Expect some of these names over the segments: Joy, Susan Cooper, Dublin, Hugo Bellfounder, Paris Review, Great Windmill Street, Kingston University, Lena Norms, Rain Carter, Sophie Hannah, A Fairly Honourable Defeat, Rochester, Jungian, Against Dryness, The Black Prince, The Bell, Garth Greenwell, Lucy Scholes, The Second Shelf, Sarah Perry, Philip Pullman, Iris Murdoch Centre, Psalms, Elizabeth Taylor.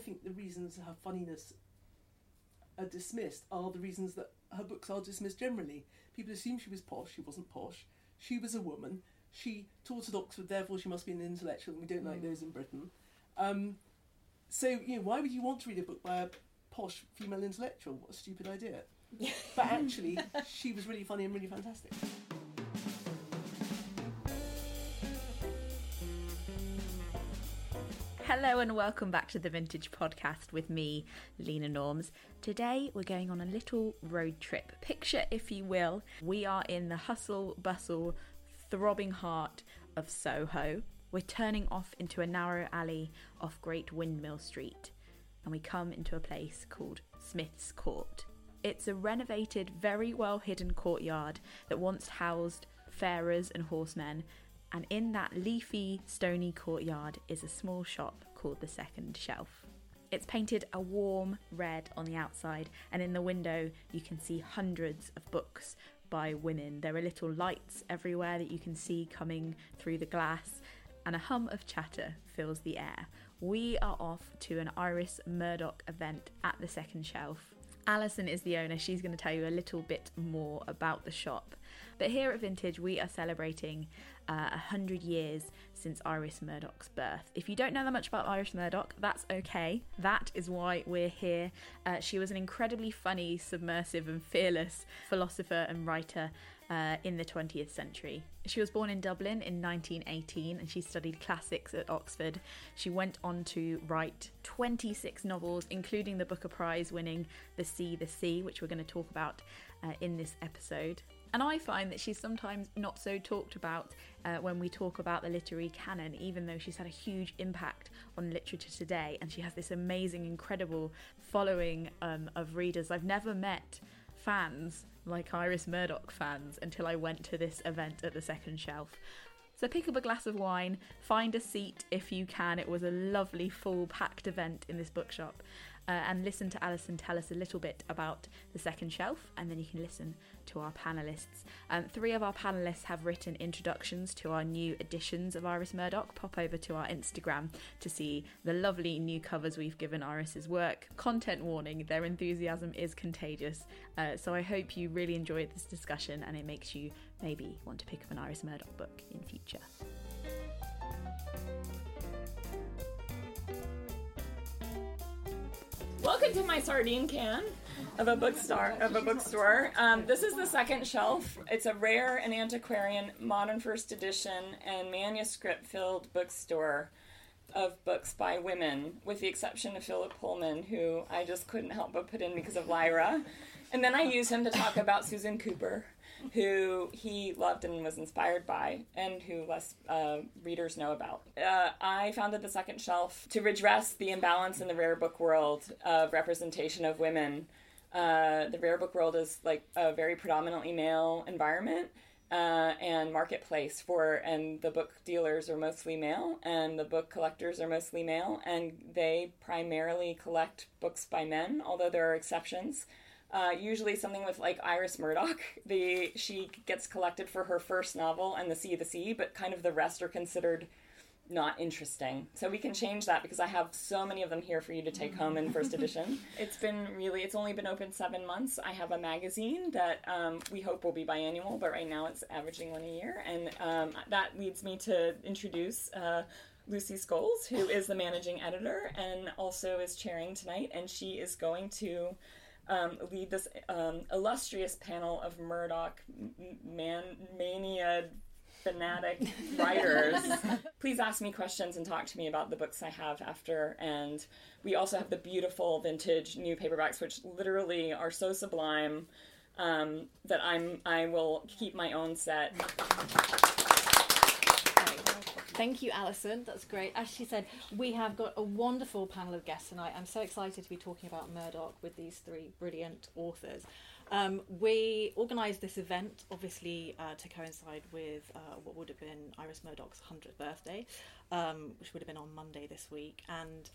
think the reasons her funniness are dismissed are the reasons that her books are dismissed generally. People assume she was posh. She wasn't posh. She was a woman. She taught at Oxford, therefore she must be an intellectual, and we don't like those in Britain. So, you know, why would you want to read a book by a posh female intellectual? What a stupid idea. But actually, she was really funny and really fantastic. Hello and welcome back to the Vintage Podcast with me, Lena Norms. Today we're going on a little road trip. Picture, if you will, we are in the hustle, bustle, throbbing heart of Soho. We're turning off into a narrow alley off Great Windmill Street, and we come into a place called Smith's Court. It's a renovated, very well-hidden courtyard that once housed farers and horsemen. And in that leafy, stony courtyard is a small shop called The Second Shelf. It's painted a warm red on the outside, and in the window you can see hundreds of books by women. There are little lights everywhere that you can see coming through the glass, and a hum of chatter fills the air. We are off to an Iris Murdoch event at The Second Shelf. Alison is the owner. She's going to tell you a little bit more about the shop. But here at Vintage, we are celebrating 100 years since Iris Murdoch's birth. If you don't know that much about Iris Murdoch, that's okay. That is why we're here. She was an incredibly funny, submersive and fearless philosopher and writer in the 20th century. She was born in Dublin in 1918 and she studied classics at Oxford. She went on to write 26 novels, including the Booker Prize winning The Sea, which we're going to talk about in this episode. And I find that she's sometimes not so talked about when we talk about the literary canon, even though she's had a huge impact on literature today, and she has this amazing, incredible following of readers. I've never met fans like Iris Murdoch fans until I went to this event at The Second Shelf. So pick up a glass of wine, find a seat if you can. It was a lovely, full-packed event in this bookshop. And listen to Alison tell us a little bit about The Second Shelf, and then you can listen to our panellists. Three of our panellists have written introductions to our new editions of Iris Murdoch. Pop over to our Instagram to see the lovely new covers we've given Iris's work. Content warning, their enthusiasm is contagious. So I hope you really enjoyed this discussion and it makes you maybe want to pick up an Iris Murdoch book in future. Welcome to my sardine can of a bookstore. This is The Second Shelf. It's a rare and antiquarian modern first edition and manuscript-filled bookstore of books by women, with the exception of Philip Pullman, who I just couldn't help but put in because of Lyra. And then I used him to talk about Susan Cooper, who he loved and was inspired by, and who less readers know about. I founded The Second Shelf to redress the imbalance in the rare book world of representation of women. The rare book world is like a very predominantly male environment and marketplace for, and the book dealers are mostly male, and the book collectors are mostly male, and they primarily collect books by men, although there are exceptions. Usually something with like Iris Murdoch. She gets collected for her first novel and The Sea, but kind of the rest are considered not interesting. So we can change that because I have so many of them here for you to take home in first edition. It's only been open 7 months. I have a magazine that we hope will be biannual, but right now it's averaging one a year. And that leads me to introduce Lucy Scholes, who is the managing editor and also is chairing tonight. And she is going to lead this illustrious panel of Murdoch mania fanatic writers. Please ask me questions and talk to me about the books I have after. And we also have the beautiful vintage new paperbacks, which literally are so sublime that I will keep my own set. Thank you, Alison. That's great. As she said, we have got a wonderful panel of guests tonight. I'm so excited to be talking about Murdoch with these three brilliant authors. We organised this event, obviously, to coincide with what would have been Iris Murdoch's 100th birthday, which would have been on Monday this week. And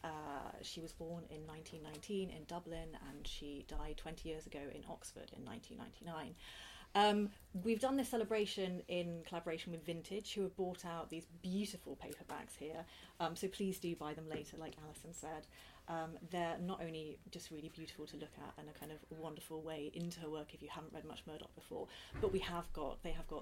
she was born in 1919 in Dublin, and she died 20 years ago in Oxford in 1999. We've done this celebration in collaboration with Vintage, who have brought out these beautiful paperbacks here, so please do buy them later, like Alison said. They're not only just really beautiful to look at and a kind of wonderful way into her work if you haven't read much Murdoch before, but they have got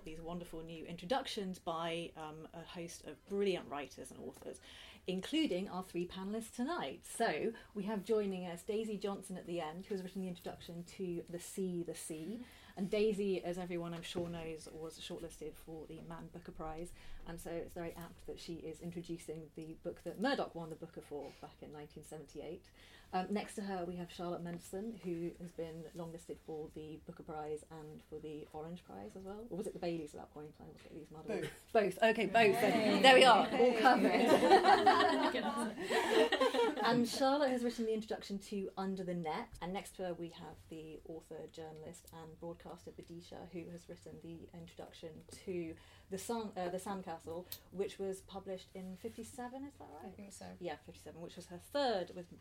these wonderful new introductions by a host of brilliant writers and authors, including our three panellists tonight. So we have joining us Daisy Johnson at the end, who has written the introduction to The Sea. And Daisy, as everyone I'm sure knows, was shortlisted for the Man Booker Prize, and so it's very apt that she is introducing the book that Murdoch won the Booker for back in 1978. Next to her we have Charlotte Mendelson, who has been longlisted for the Booker Prize and for the Orange Prize as well. Or was it the Baileys at that point? I wasn't these models. Both. Okay, both. Yay. There we are, all covered. And Charlotte has written the introduction to Under the Net, and next to her we have the author, journalist and broadcaster Badisha, who has written the introduction to The Sandcastle, which was published in 57, is that right? I think so. Yeah, 57, which was her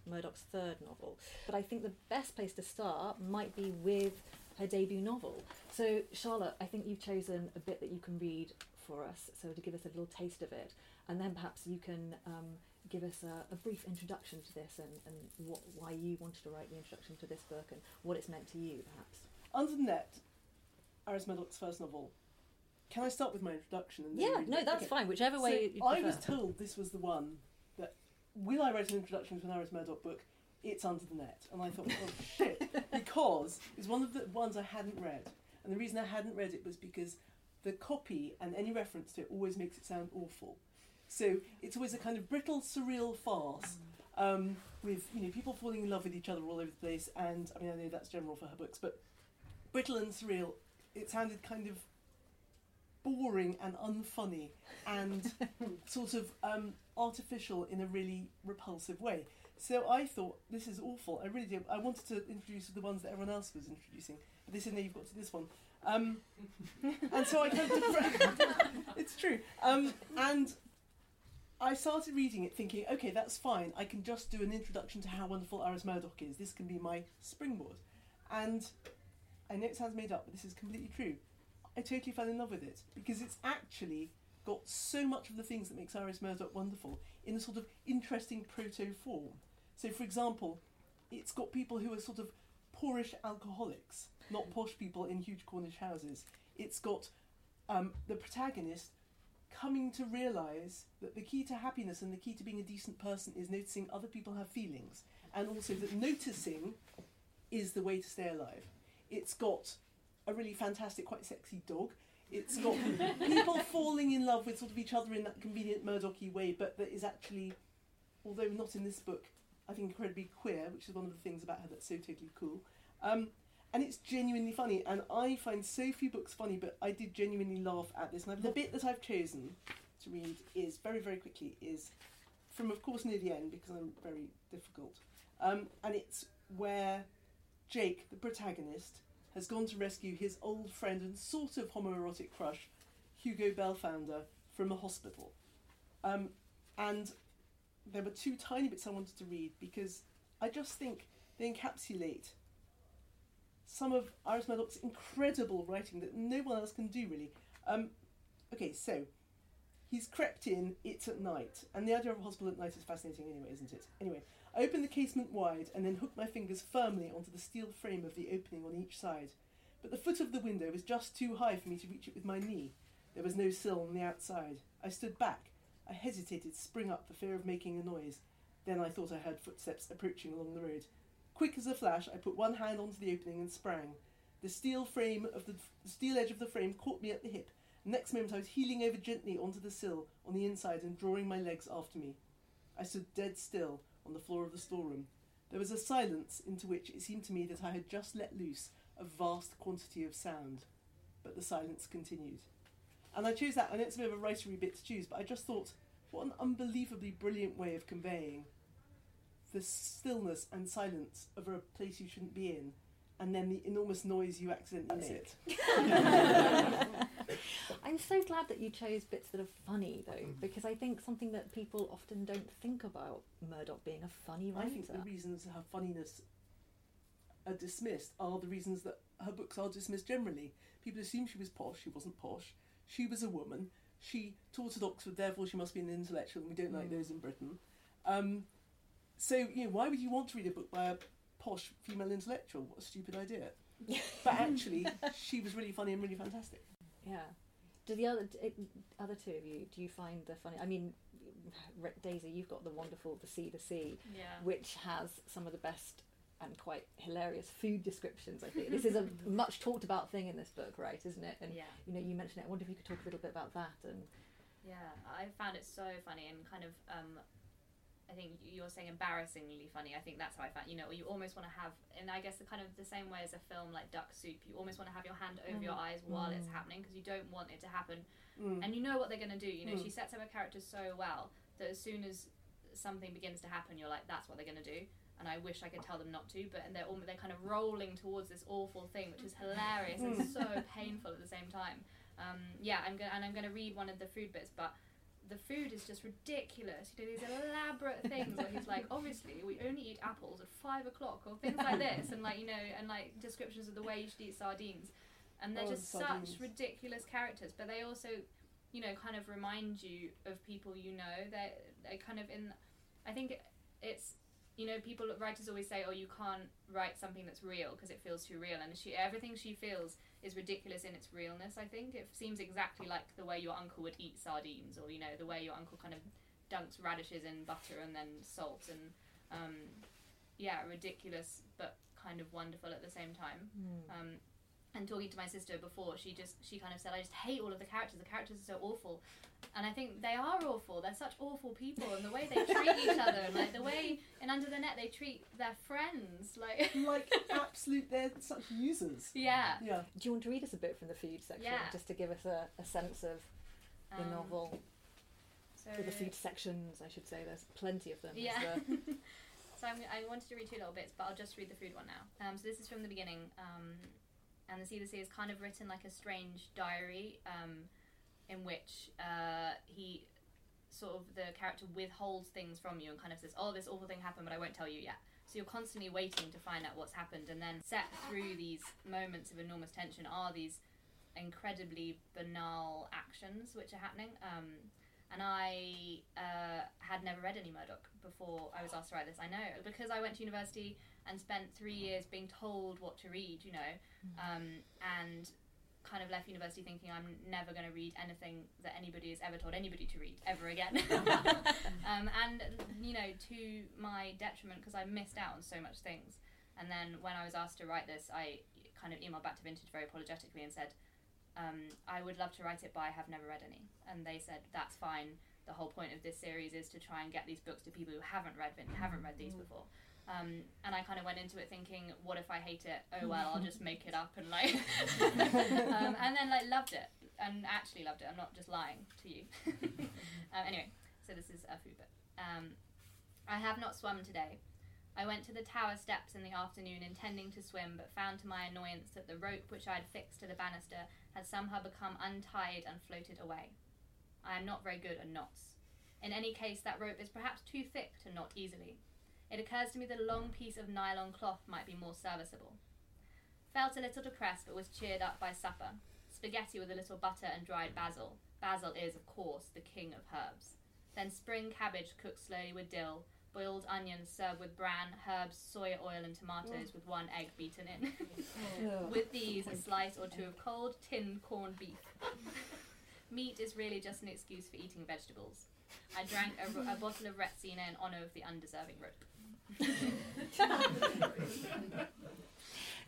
Murdoch's third novel. But I think the best place to start might be with her debut novel. So, Charlotte, I think you've chosen a bit that you can read for us, so to give us a little taste of it, and then perhaps you can give us a brief introduction to this and why you wanted to write the introduction to this book and what it's meant to you, perhaps. Under the Net, Iris Murdoch's first novel. Can I start with my introduction? And then that's fine, whichever way you prefer. I was told this was the one that, will I write an introduction to an Iris Murdoch book? It's Under the Net. And I thought, oh shit, because it's one of the ones I hadn't read. And the reason I hadn't read it was because the copy and any reference to it always makes it sound awful. So it's always a kind of brittle, surreal farce with people falling in love with each other all over the place. And I mean, I know that's general for her books, but brittle and surreal, it sounded kind of boring and unfunny and sort of artificial in a really repulsive way. So I thought, this is awful. I really did. I wanted to introduce the ones that everyone else was introducing, but they said, no, you've got to this one. And so I kind of it's true. And I started reading it thinking, okay, that's fine. I can just do an introduction to how wonderful Iris Murdoch is. This can be my springboard. And I know it sounds made up, but this is completely true. I totally fell in love with it because it's actually got so much of the things that makes Iris Murdoch wonderful in a sort of interesting proto-form. So, for example, it's got people who are sort of poorish alcoholics, not posh people in huge Cornish houses. It's got the protagonist coming to realise that the key to happiness and the key to being a decent person is noticing other people have feelings, and also that noticing is the way to stay alive. It's got a really fantastic, quite sexy dog. It's got people falling in love with sort of each other in that convenient Murdoch-y way, but that is actually, although not in this book, I think incredibly queer, which is one of the things about her that's so totally cool. And it's genuinely funny, and I find so few books funny, but I did genuinely laugh at this. And the bit that I've chosen to read is, very, very quickly, is from, of course, near the end, because I'm very difficult. And it's where Jake, the protagonist, has gone to rescue his old friend and sort of homoerotic crush, Hugo Bellfounder, from a hospital. And there were two tiny bits I wanted to read because I just think they encapsulate some of Iris Murdoch's incredible writing that no one else can do, really. Okay, so he's crept in, it's at night, and the idea of a hospital at night is fascinating anyway, isn't it? Anyway, I opened the casement wide and then hooked my fingers firmly onto the steel frame of the opening on each side. But the foot of the window was just too high for me to reach it with my knee. There was no sill on the outside. I stood back. I hesitated to spring up for fear of making a noise. Then I thought I heard footsteps approaching along the road. Quick as a flash, I put one hand onto the opening and sprang. The steel edge of the frame caught me at the hip. Next moment I was heeling over gently onto the sill on the inside and drawing my legs after me. I stood dead still on the floor of the storeroom. There was a silence into which it seemed to me that I had just let loose a vast quantity of sound, but the silence continued. And I chose that. I know it's a bit of a writery bit to choose, but I just thought, what an unbelievably brilliant way of conveying the stillness and silence of a place you shouldn't be in, and then the enormous noise you accidentally make. I'm so glad that you chose bits that are funny, though, because I think something that people often don't think about Murdoch being a funny writer. I think the reasons her funniness are dismissed are the reasons that her books are dismissed generally. People assume she was posh. She wasn't posh. She was a woman. She taught at Oxford, therefore she must be an intellectual, and we don't like those in Britain. So, you know, why would you want to read a book by a posh female intellectual? What a stupid idea. But actually, she was really funny and really fantastic. Yeah. Do the other two of you, do you find the funny... I mean, Daisy, you've got the wonderful The Sea, yeah, which has some of the best and quite hilarious food descriptions, I think. This is a much talked about thing in this book, right, isn't it? And, yeah, you know, you mentioned it. I wonder if you could talk a little bit about that. And yeah, I found it so funny and kind of... I think you're saying embarrassingly funny. I think that's how I found, you know, you almost want to have, and I guess the kind of the same way as a film like Duck Soup, you almost want to have your hand over your eyes while it's happening, because you don't want it to happen. And you know what they're going to do, you know, she sets up her characters so well that as soon as something begins to happen, you're like, that's what they're going to do. And I wish I could tell them not to, but and they're kind of rolling towards this awful thing, which is hilarious and so painful at the same time. Yeah, I'm going to read one of the food bits, but the food is just ridiculous, you know, these elaborate things where he's like, obviously we only eat apples at 5:00 or things like this, and like, you know, and like descriptions of the way you should eat sardines, and they're just such ridiculous characters, but they also, you know, kind of remind you of people, you know, they're kind of in, I think it's, you know, people, writers always say, oh, you can't write something that's real because it feels too real, and everything she feels is ridiculous in its realness, I think. It seems exactly like the way your uncle would eat sardines, or, you know, the way your uncle kind of dunks radishes in butter and then salt, and, yeah, ridiculous but kind of wonderful at the same time. And talking to my sister before, she kind of said, I just hate all of the characters. The characters are so awful. And I think they are awful. They're such awful people, and the way they treat each other, and like the way in Under the Net they treat their friends, like absolute, they're such users. Yeah. Yeah. Do you want to read us a bit from the food section, just to give us a sense of the novel? So the food sections, I should say. There's plenty of them. Yeah. So I wanted to read two little bits, but I'll just read the food one now. So this is from the beginning. And the Sea is kind of written like a strange diary, in which he sort of, the character withholds things from you and kind of says, oh, this awful thing happened, but I won't tell you yet. So you're constantly waiting to find out what's happened, and then set through these moments of enormous tension are these incredibly banal actions which are happening. And I had never read any Murdoch before I was asked to write this, I know, because I went to university and spent 3 years being told what to read, you know, and kind of left university thinking I'm never going to read anything that anybody has ever told anybody to read ever again. And, you know, to my detriment, because I missed out on so much things. And then when I was asked to write this, I kind of emailed back to Vintage very apologetically and said, I would love to write it, but I have never read any. And they said, that's fine. The whole point of this series is to try and get these books to people who haven't read these before. And I kind of went into it thinking, what if I hate it? Oh well, I'll just make it up and like and then like loved it, and actually loved it. I'm not just lying to you. Anyway, so this is a food bit. I have not swum today. I went to the tower steps in the afternoon intending to swim, but found to my annoyance that the rope which I had fixed to the banister had somehow become untied and floated away. I am not very good at knots. In any case, that rope is perhaps too thick to knot easily. It occurs to me that a long piece of nylon cloth might be more serviceable. Felt a little depressed, but was cheered up by supper. Spaghetti with a little butter and dried basil. Basil is, of course, the king of herbs. Then spring cabbage cooked slowly with dill, boiled onions served with bran, herbs, soy oil and tomatoes with one egg beaten in. With these, a slice or two of cold, tinned corned beef. Meat is really just an excuse for eating vegetables. I drank a bottle of Retzina in honour of the undeserving rope.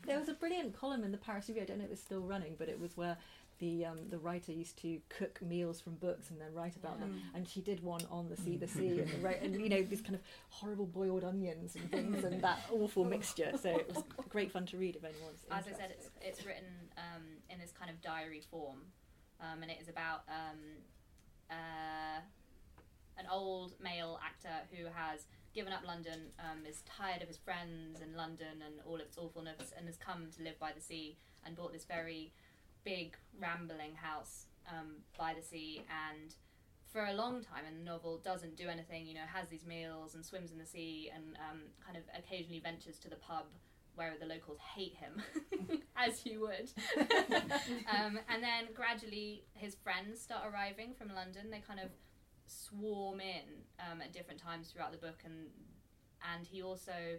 There was a brilliant column in the Paris Review, I don't know if it's still running, but it was where the writer used to cook meals from books and then write about them, and she did one on the sea and, and you know, these kind of horrible boiled onions and things and that awful mixture, so it was great fun to read if anyone's interested. As I said, it's written in this kind of diary form, and it is about an old male actor who has given up London, is tired of his friends and London and all its awfulness, and has come to live by the sea and bought this very big rambling house by the sea, and for a long time in the novel doesn't do anything, you know, has these meals and swims in the sea and kind of occasionally ventures to the pub where the locals hate him, as you would. And then gradually his friends start arriving from London. They kind of swarm in at different times throughout the book and and he also,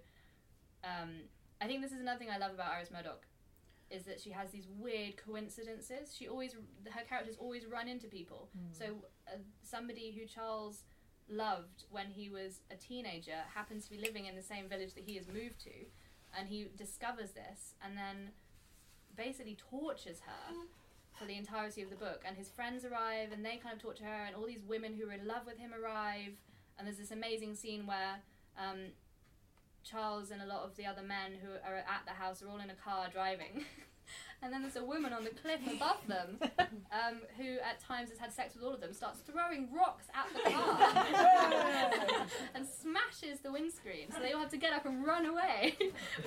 I think this is another thing I love about Iris Murdoch, is that she has these weird coincidences. She always, her characters always run into people. Mm. So somebody who Charles loved when he was a teenager happens to be living in the same village that he has moved to, and he discovers this and then basically tortures her for the entirety of the book. And his friends arrive and they kind of torture her, and all these women who are in love with him arrive, and there's this amazing scene where Charles and a lot of the other men who are at the house are all in a car driving and then there's a woman on the cliff above them who at times has had sex with all of them, starts throwing rocks at the car and smashes the windscreen, so they all have to get up and run away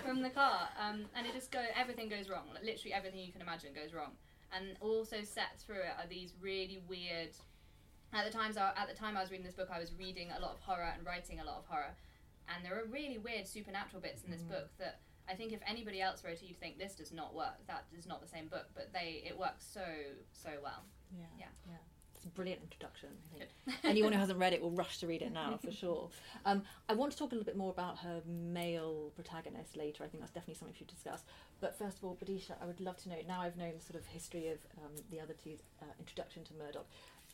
from the car, and it just everything goes wrong, like, literally everything you can imagine goes wrong. And also set through it are these really weird, at the time I was reading this book, I was reading a lot of horror and writing a lot of horror, and there are really weird supernatural bits in this book that I think if anybody else wrote it, you'd think this does not work, that is not the same book, but it works so well. Yeah. It's a brilliant introduction, I think. Anyone who hasn't read it will rush to read it now for sure. I want to talk a little bit more about her male protagonist later. I think that's definitely something we should discuss, but first of all, Badisha, I would love to know, now I've known the sort of history of the other two's introduction to Murdoch,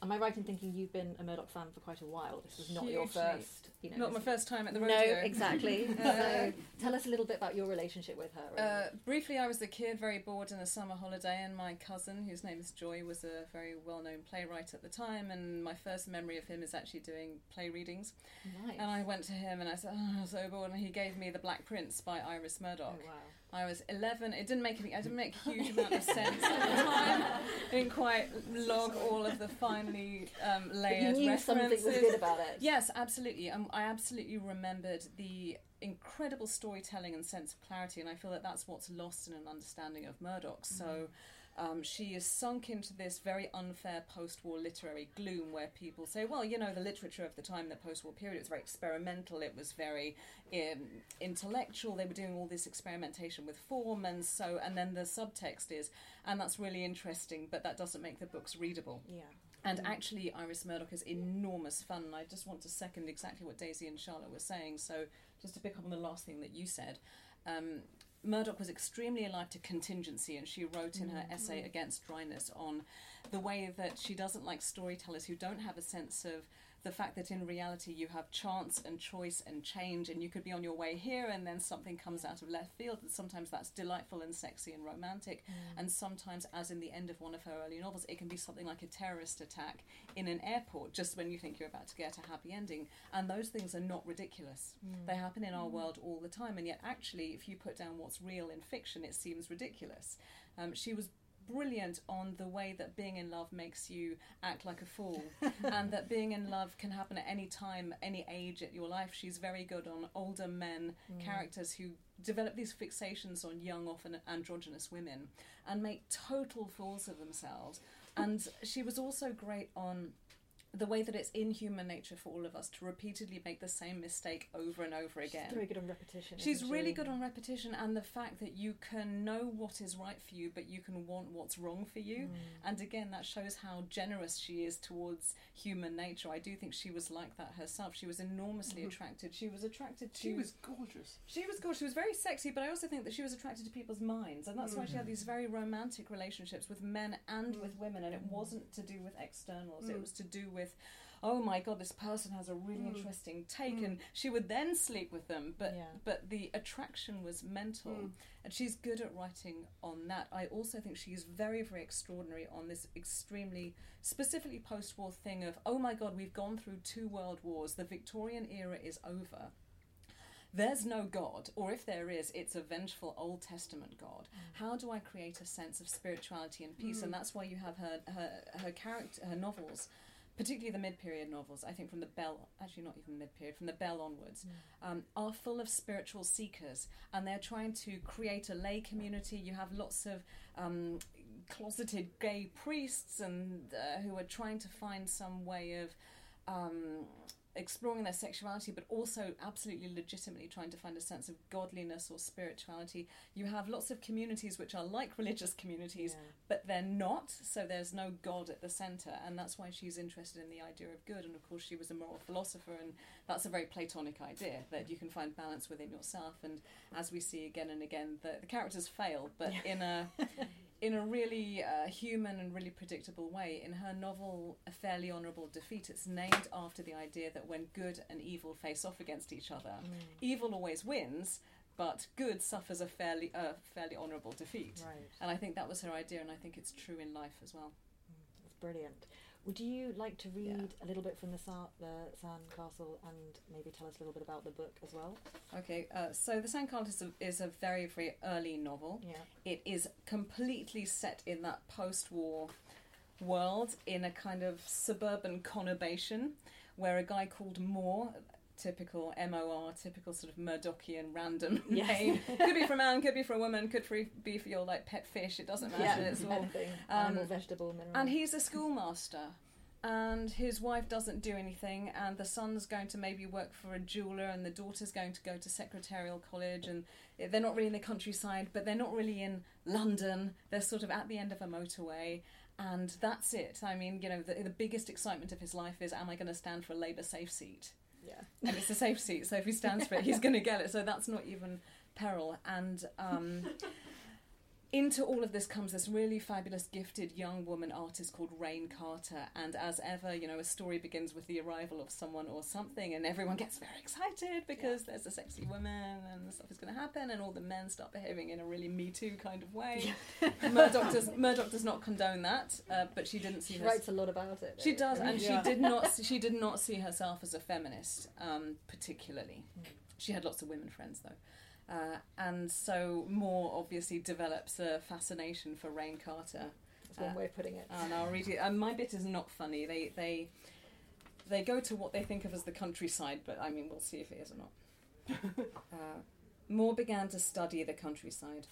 am I right in thinking you've been a Murdoch fan for quite a while? This was not your first... not my first time at the rodeo. No, exactly. So tell us a little bit about your relationship with her. Really. Briefly, I was a kid, very bored on a summer holiday, and my cousin, whose name is Joy, was a very well-known playwright at the time, and my first memory of him is actually doing play readings. Nice. And I went to him and I said, oh, I'm so bored, and he gave me The Black Prince by Iris Murdoch. Oh, wow. I was 11. I didn't make a huge amount of sense at the time. I didn't quite log all of the finely layered references. But you knew something was good about it. Yes, absolutely. I absolutely remembered the incredible storytelling and sense of clarity, and I feel that that's what's lost in an understanding of Murdoch. Mm-hmm. So she is sunk into this very unfair post-war literary gloom where people say, well, you know, the literature of the time, the post-war period, it was very experimental, it was very intellectual, they were doing all this experimentation with form, and then the subtext is, and that's really interesting, but that doesn't make the books readable. Yeah. And actually, Iris Murdoch is enormous fun, and I just want to second exactly what Daisy and Charlotte were saying, so just to pick up on the last thing that you said, Murdoch was extremely alive to contingency, and she wrote in her essay Against Dryness on the way that she doesn't like storytellers who don't have a sense of the fact that in reality you have chance and choice and change, and you could be on your way here and then something comes out of left field, and sometimes that's delightful and sexy and romantic, and sometimes, as in the end of one of her early novels, it can be something like a terrorist attack in an airport just when you think you're about to get a happy ending, and those things are not ridiculous. They happen in our world all the time, and yet actually if you put down what's real in fiction it seems ridiculous. She was brilliant on the way that being in love makes you act like a fool and that being in love can happen at any time, any age at your life. She's very good on older men characters who develop these fixations on young, often androgynous women and make total fools of themselves. And she was also great on the way that it's in human nature for all of us to repeatedly make the same mistake over and over again. She's very good on repetition. She's really good on repetition, and the fact that you can know what is right for you, but you can want what's wrong for you. And again, that shows how generous she is towards human nature. I do think she was like that herself. She was enormously attracted. She was attracted to... She was gorgeous. She was gorgeous. She was very sexy, but I also think that she was attracted to people's minds, and that's why she had these very romantic relationships with men and with women, and it wasn't to do with externals. It was to do with, oh my god, this person has a really interesting take, and she would then sleep with them, but the attraction was mental, and she's good at writing on that. I also think she's very, very extraordinary on this extremely, specifically post-war thing of, oh my god, we've gone through 2 world wars, the Victorian era is over. There's no God, or if there is, it's a vengeful Old Testament God. How do I create a sense of spirituality and peace? And that's why you have her character, her novels, particularly the mid-period novels, I think from The Bell, actually not even mid-period, from The Bell onwards, are full of spiritual seekers, and they're trying to create a lay community. You have lots of closeted gay priests and who are trying to find some way of exploring their sexuality, but also absolutely legitimately trying to find a sense of godliness or spirituality. You have lots of communities which are like religious communities, but they're not, so there's no God at the centre, and that's why she's interested in the idea of good. And of course she was a moral philosopher, and that's a very Platonic idea, that you can find balance within yourself. And as we see again and again, the characters fail, but in a really human and really predictable way. In her novel A Fairly Honourable Defeat, it's named after the idea that when good and evil face off against each other, evil always wins, but good suffers a fairly honourable defeat. Right. And I think that was her idea, and I think it's true in life as well. That's brilliant. Would you like to read a little bit from the Sandcastle and maybe tell us a little bit about the book as well? Okay, so The Sandcastle is a very, very early novel. Yeah. It is completely set in that post-war world, in a kind of suburban conurbation, where a guy called Moore, typical M-O-R, typical sort of Murdochian random name. Could be for a man, could be for a woman, could be for your like pet fish, it doesn't matter. It's all animal, vegetable, mineral. And he's a schoolmaster, and his wife doesn't do anything, and the son's going to maybe work for a jeweller, and the daughter's going to go to secretarial college, and they're not really in the countryside, but they're not really in London. They're sort of at the end of a motorway. And that's it. I mean, you know, the biggest excitement of his life is, am I going to stand for a Labour safe seat? Yeah. And it's a safe seat, so if he stands for it, he's going to get it. So that's not even peril. And into all of this comes this really fabulous, gifted young woman artist called Rain Carter. And as ever, you know, a story begins with the arrival of someone or something, and everyone gets very excited because there's a sexy woman and stuff is going to happen, and all the men start behaving in a really Me Too kind of way. Murdoch does not condone that, but she didn't see. She writes a lot about it. She does, and she did not see herself as a feminist, particularly. Mm. She had lots of women friends though. And so Moore obviously develops a fascination for Rain Carter. That's one way of putting it. And I'll read it. And my bit is not funny. They go to what they think of as the countryside, but I mean, we'll see if it is or not. Moore began to study the countryside.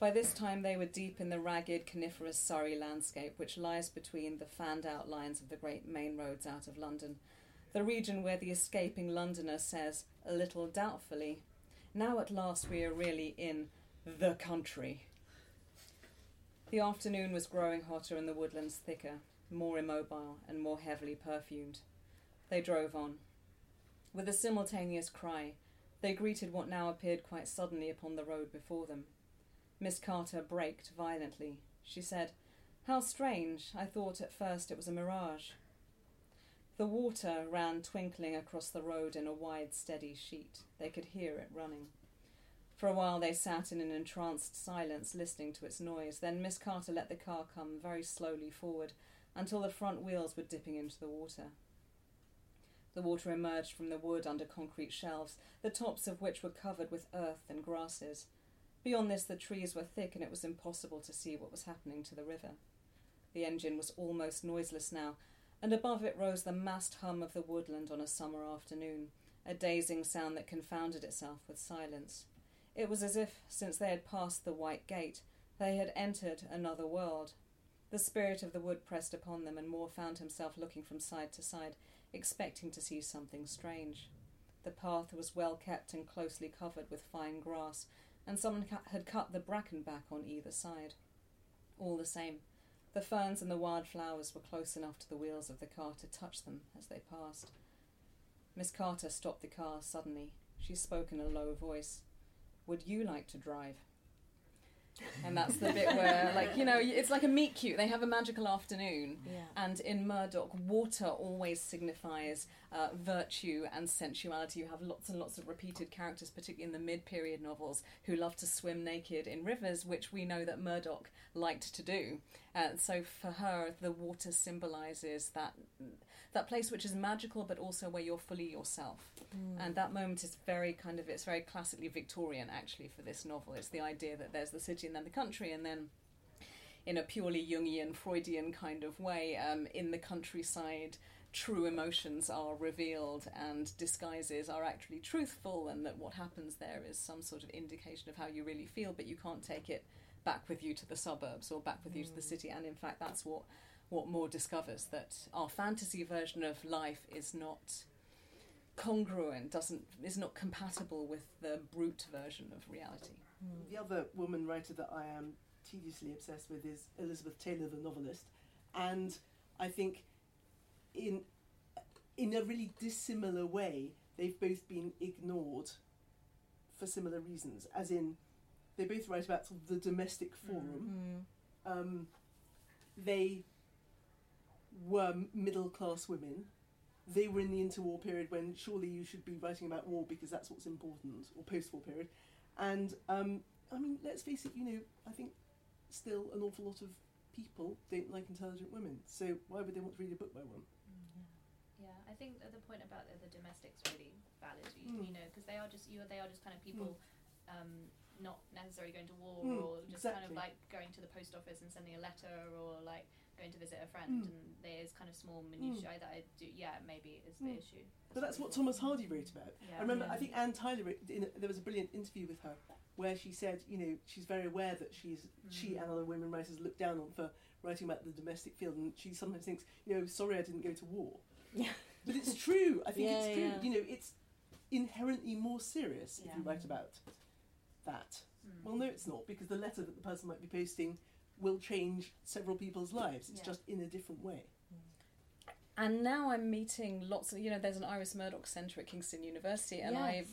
By this time they were deep in the ragged, coniferous Surrey landscape, which lies between the fanned-out lines of the great main roads out of London, the region where the escaping Londoner says, a little doubtfully, now at last we are really in the country. The afternoon was growing hotter and the woodlands thicker, more immobile and more heavily perfumed. They drove on. With a simultaneous cry, they greeted what now appeared quite suddenly upon the road before them. Miss Carter braked violently. She said, "How strange! I thought at first it was a mirage." The water ran twinkling across the road in a wide, steady sheet. They could hear it running. For a while they sat in an entranced silence, listening to its noise. Then Miss Carter let the car come very slowly forward until the front wheels were dipping into the water. The water emerged from the wood under concrete shelves, the tops of which were covered with earth and grasses. Beyond this, the trees were thick, and it was impossible to see what was happening to the river. The engine was almost noiseless now, and above it rose the massed hum of the woodland on a summer afternoon, a dazing sound that confounded itself with silence. It was as if, since they had passed the white gate, they had entered another world. The spirit of the wood pressed upon them, and Moore found himself looking from side to side, expecting to see something strange. The path was well kept and closely covered with fine grass, and someone had cut the bracken back on either side. All the same, the ferns and the wildflowers were close enough to the wheels of the car to touch them as they passed. Miss Carter stopped the car suddenly. She spoke in a low voice. "Would you like to drive?" And that's the bit where, like, you know, it's like a meet cute. They have a magical afternoon. Yeah. And in Murdoch, water always signifies virtue and sensuality. You have lots and lots of repeated characters, particularly in the mid-period novels, who love to swim naked in rivers, which we know that Murdoch liked to do. So for her, the water symbolises that place which is magical, but also where you're fully yourself. Mm. And that moment is very kind of, it's very classically Victorian, actually, for this novel. It's the idea that there's the city and then the country, and then in a purely Jungian, Freudian kind of way, in the countryside, true emotions are revealed and disguises are actually truthful, and that what happens there is some sort of indication of how you really feel, but you can't take it back with you to the suburbs or back with you to the city. And in fact, that's what Moore discovers, that our fantasy version of life is not congruent, is not compatible with the brute version of reality. The other woman writer that I am tediously obsessed with is Elizabeth Taylor, the novelist, and I think in a really dissimilar way they've both been ignored for similar reasons, as in they both write about sort of the domestic forum. Mm-hmm. They were middle class women. They were in the interwar period when surely you should be writing about war because that's what's important, or post-war period. And, I mean, let's face it, you know, I think still an awful lot of people don't like intelligent women, so why would they want to read a book by one? Mm-hmm. Yeah, I think the point about the domestics really valid, you know, because they are just kind of people not necessarily going to war or just kind of like going to the post office and sending a letter or like going to visit a friend, and there's kind of small minutiae that I do, maybe is the issue. But that's what Thomas Hardy wrote about. Yeah. I remember, I think Anne Tyler wrote, there was a brilliant interview with her where she said, you know, she's very aware that she and other women writers look down on for writing about the domestic field, and she sometimes thinks, you know, sorry I didn't go to war. Yeah. But it's true, I think it's true. Yeah. You know, it's inherently more serious if you write about that. Mm. Well, no, it's not, because the letter that the person might be posting will change several people's lives. It's just in a different way. And now I'm meeting lots of, you know, there's an Iris Murdoch centre at Kingston University, and I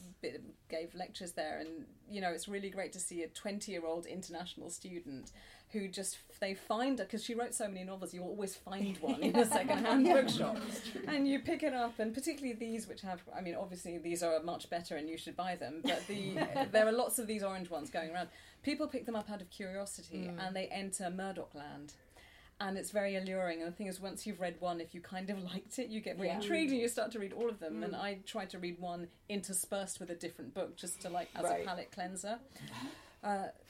gave lectures there, and, you know, it's really great to see a 20-year-old international student who just, they find her, because she wrote so many novels, you always find one in a second-hand bookshop. And you pick it up, and particularly these which have, I mean, obviously these are much better and you should buy them, but there are lots of these orange ones going around. People pick them up out of curiosity, and they enter Murdoch land. And it's very alluring. And the thing is, once you've read one, if you kind of liked it, you get very intrigued and you start to read all of them. And I try to read one interspersed with a different book just to, like, as a palate cleanser.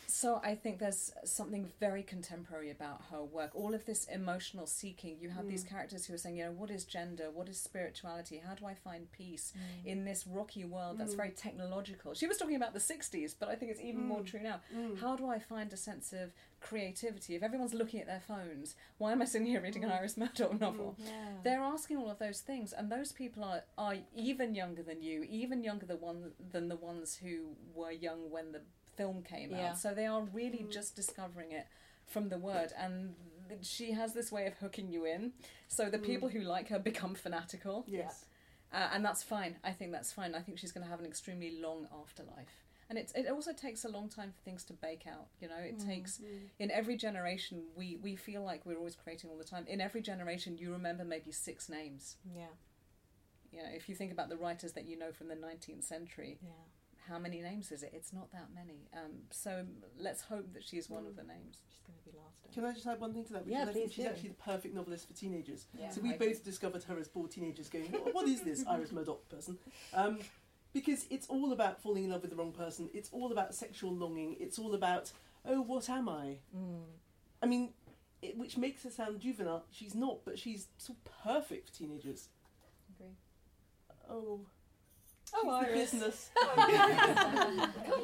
So I think there's something very contemporary about her work. All of this emotional seeking. You have these characters who are saying, you know, what is gender? What is spirituality? How do I find peace in this rocky world that's very technological? She was talking about the 60s, but I think it's even more true now. How do I find a sense of creativity? If everyone's looking at their phones, why am I sitting here reading an Iris Murdoch novel? Yeah. They're asking all of those things, and those people are even younger than you, even younger than the ones who were young when the film came out. So they are really just discovering it from the word, and she has this way of hooking you in. So the people who like her become fanatical. Yes. And that's fine. I think that's fine. I think she's going to have an extremely long afterlife. And it also takes a long time for things to bake out, you know. It takes, in every generation, we feel like we're always creating all the time. In every generation, you remember maybe 6 names. Yeah. You know, if you think about the writers that you know from the 19th century, how many names is it? It's not that many. So let's hope that she is one of the names. She's going to be last. Can I just add one thing to that? Because I think she's actually the perfect novelist for teenagers. Yeah, so we both discovered her as poor teenagers going, what is this Iris Murdoch person? Because it's all about falling in love with the wrong person. It's all about sexual longing. It's all about, oh, what am I? I mean, which makes her sound juvenile. She's not, but she's so perfect for teenagers. Agree. Oh, Iris. Business. Come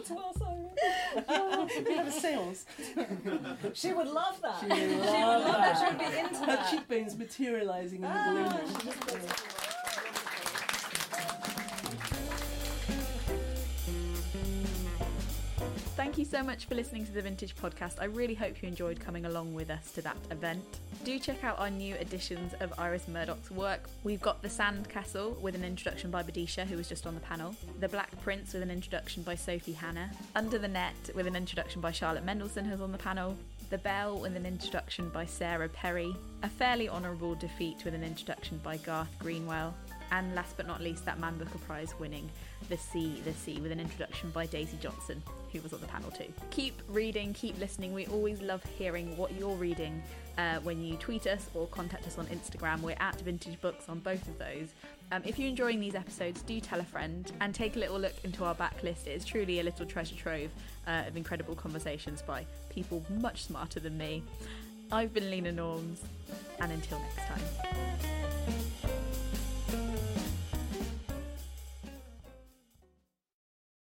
to us, Iris. We have a seance. She would love that. She would love that. She would be into that. Her cheekbones materialising in the balloon. Thank you so much for listening to the Vintage Podcast. I really hope you enjoyed coming along with us to that event. Do check out our new editions of Iris Murdoch's work. We've got The Sandcastle with an introduction by Badisha, who was just on the panel. The Black Prince with an introduction by Sophie Hannah. Under the Net with an introduction by Charlotte Mendelson, who's on the panel. The Bell with an introduction by Sarah Perry. A Fairly Honourable Defeat with an introduction by Garth Greenwell. And last but not least, that Man Booker Prize winning The Sea, with an introduction by Daisy Johnson, who was on the panel too. Keep reading, keep listening. We always love hearing what you're reading when you tweet us or contact us on Instagram. We're at Vintage Books on both of those. If you're enjoying these episodes, do tell a friend and take a little look into our backlist. It is truly a little treasure trove of incredible conversations by people much smarter than me. I've been Lena Norms, and until next time.